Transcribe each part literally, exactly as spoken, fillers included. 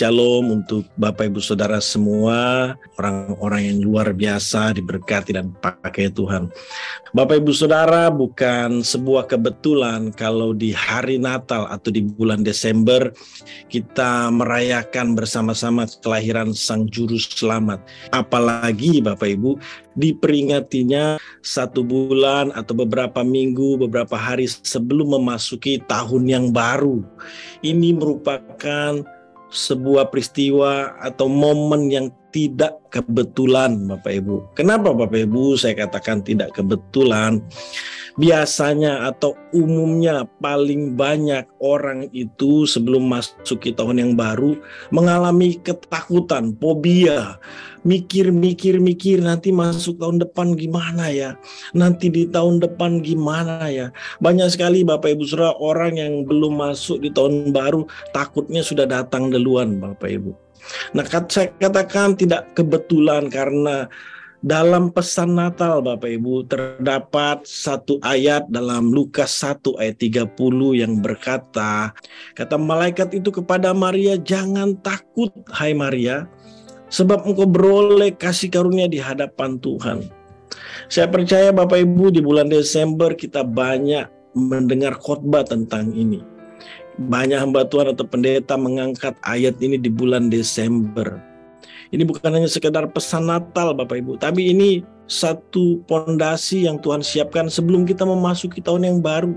Shalom untuk Bapak Ibu Saudara semua, orang-orang yang luar biasa diberkati dan pakai Tuhan. Bapak Ibu Saudara, bukan sebuah kebetulan kalau di hari Natal atau di bulan Desember kita merayakan bersama-sama kelahiran Sang Juru Selamat. Apalagi Bapak Ibu, diperingatinya satu bulan atau beberapa minggu, beberapa hari sebelum memasuki tahun yang baru. Ini merupakan sebuah peristiwa atau momen yang tidak kebetulan, Bapak Ibu. Kenapa Bapak Ibu saya katakan tidak kebetulan? Biasanya atau umumnya paling banyak orang itu sebelum masuki tahun yang baru mengalami ketakutan, fobia, mikir-mikir-mikir nanti masuk tahun depan gimana ya, nanti di tahun depan gimana ya. Banyak sekali Bapak Ibu Saudara orang yang belum masuk di tahun baru takutnya sudah datang duluan, Bapak Ibu. Nah, saya katakan tidak kebetulan karena dalam pesan Natal Bapak Ibu terdapat satu ayat dalam Lukas satu ayat tiga puluh yang berkata, kata malaikat itu kepada Maria, jangan takut hai Maria, sebab engkau beroleh kasih karunia di hadapan Tuhan. Saya percaya Bapak Ibu di bulan Desember kita banyak mendengar khotbah tentang ini. Banyak hamba Tuhan atau pendeta mengangkat ayat ini di bulan Desember. Ini bukan hanya sekedar pesan Natal Bapak Ibu, tapi ini satu pondasi yang Tuhan siapkan sebelum kita memasuki tahun yang baru.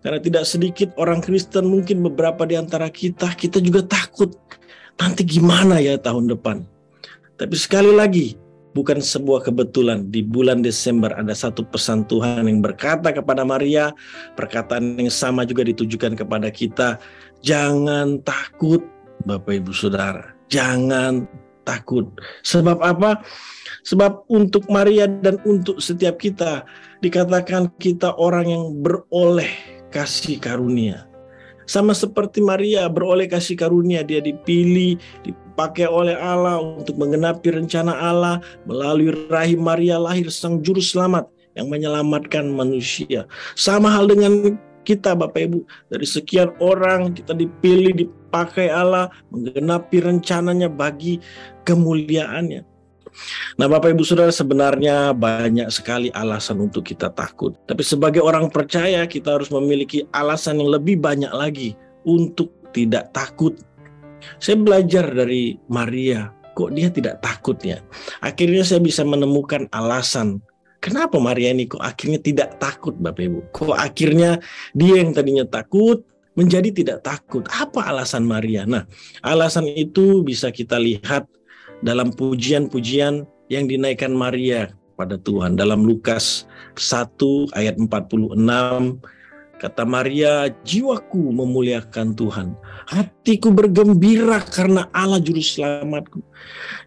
Karena tidak sedikit orang Kristen, mungkin beberapa di antara kita, kita juga takut nanti gimana ya tahun depan. Tapi sekali lagi, bukan sebuah kebetulan di bulan Desember ada satu pesan Tuhan yang berkata kepada Maria, perkataan yang sama juga ditujukan kepada kita, jangan takut Bapak Ibu Saudara. Jangan takut. Sebab apa? Sebab untuk Maria dan untuk setiap kita dikatakan kita orang yang beroleh kasih karunia. Sama seperti Maria beroleh kasih karunia, dia dipilih, dipakai oleh Allah untuk menggenapi rencana Allah, melalui rahim Maria lahir Sang Juru Selamat yang menyelamatkan manusia. Sama hal dengan kita Bapak Ibu, dari sekian orang kita dipilih, dipakai Allah, menggenapi rencananya bagi kemuliaannya. Nah Bapak Ibu Saudara, sebenarnya banyak sekali alasan untuk kita takut. Tapi sebagai orang percaya kita harus memiliki alasan yang lebih banyak lagi untuk tidak takut. Saya belajar dari Maria, kok dia tidak takutnya. Akhirnya saya bisa menemukan alasan. Kenapa Maria ini kok akhirnya tidak takut Bapak Ibu? Kok akhirnya dia yang tadinya takut menjadi tidak takut? Apa alasan Maria? Nah, alasan itu bisa kita lihat dalam pujian-pujian yang dinaikkan Maria kepada Tuhan. Dalam Lukas satu ayat empat puluh enam, kata Maria, jiwaku memuliakan Tuhan. Hatiku bergembira karena Allah Juru Selamatku.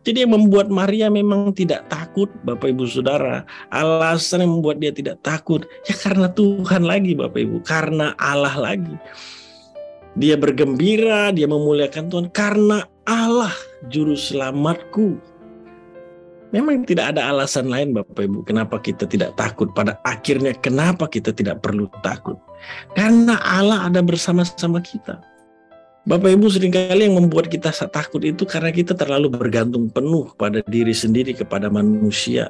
Jadi yang membuat Maria memang tidak takut Bapak Ibu Saudara, alasan yang membuat dia tidak takut ya karena Tuhan lagi Bapak Ibu, karena Allah lagi. Dia bergembira, dia memuliakan Tuhan karena Allah Juru Selamatku. Memang tidak ada alasan lain Bapak Ibu kenapa kita tidak takut. Pada akhirnya kenapa kita tidak perlu takut? Karena Allah ada bersama-sama kita. Bapak Ibu, seringkali yang membuat kita takut itu karena kita terlalu bergantung penuh pada diri sendiri, kepada manusia.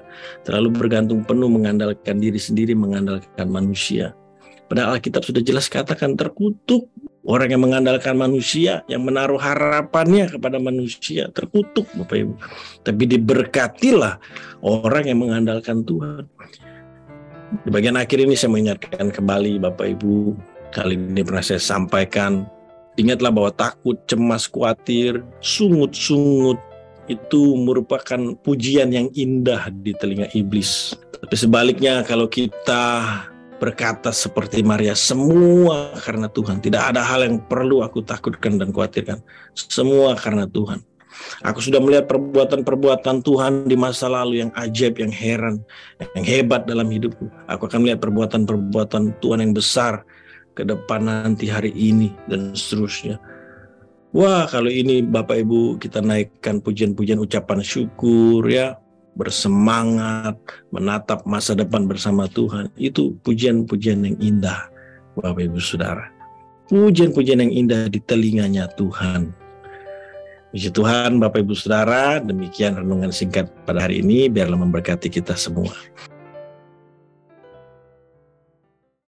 Terlalu bergantung penuh, mengandalkan diri sendiri, mengandalkan manusia. Padahal Alkitab sudah jelas katakan, terkutuk orang yang mengandalkan manusia, yang menaruh harapannya kepada manusia. Terkutuk Bapak Ibu. Tapi diberkatilah orang yang mengandalkan Tuhan. Di bagian akhir ini saya mengingatkan kembali Bapak Ibu, kali ini pernah saya sampaikan, ingatlah bahwa takut, cemas, khawatir, sungut-sungut itu merupakan pujian yang indah di telinga iblis. Tapi sebaliknya kalau kita berkata seperti Maria, semua karena Tuhan, tidak ada hal yang perlu aku takutkan dan khawatirkan. Semua karena Tuhan. Aku sudah melihat perbuatan-perbuatan Tuhan di masa lalu yang ajaib, yang heran, yang hebat dalam hidupku. Aku akan melihat perbuatan-perbuatan Tuhan yang besar ke depan nanti, hari ini, dan seterusnya. Wah, kalau ini Bapak Ibu kita naikkan pujian-pujian ucapan syukur ya, bersemangat, menatap masa depan bersama Tuhan. Itu pujian-pujian yang indah Bapak Ibu Saudara. Pujian-pujian yang indah di telinganya Tuhan. Puji Tuhan, Bapak Ibu Saudara, demikian renungan singkat pada hari ini, biarlah memberkati kita semua.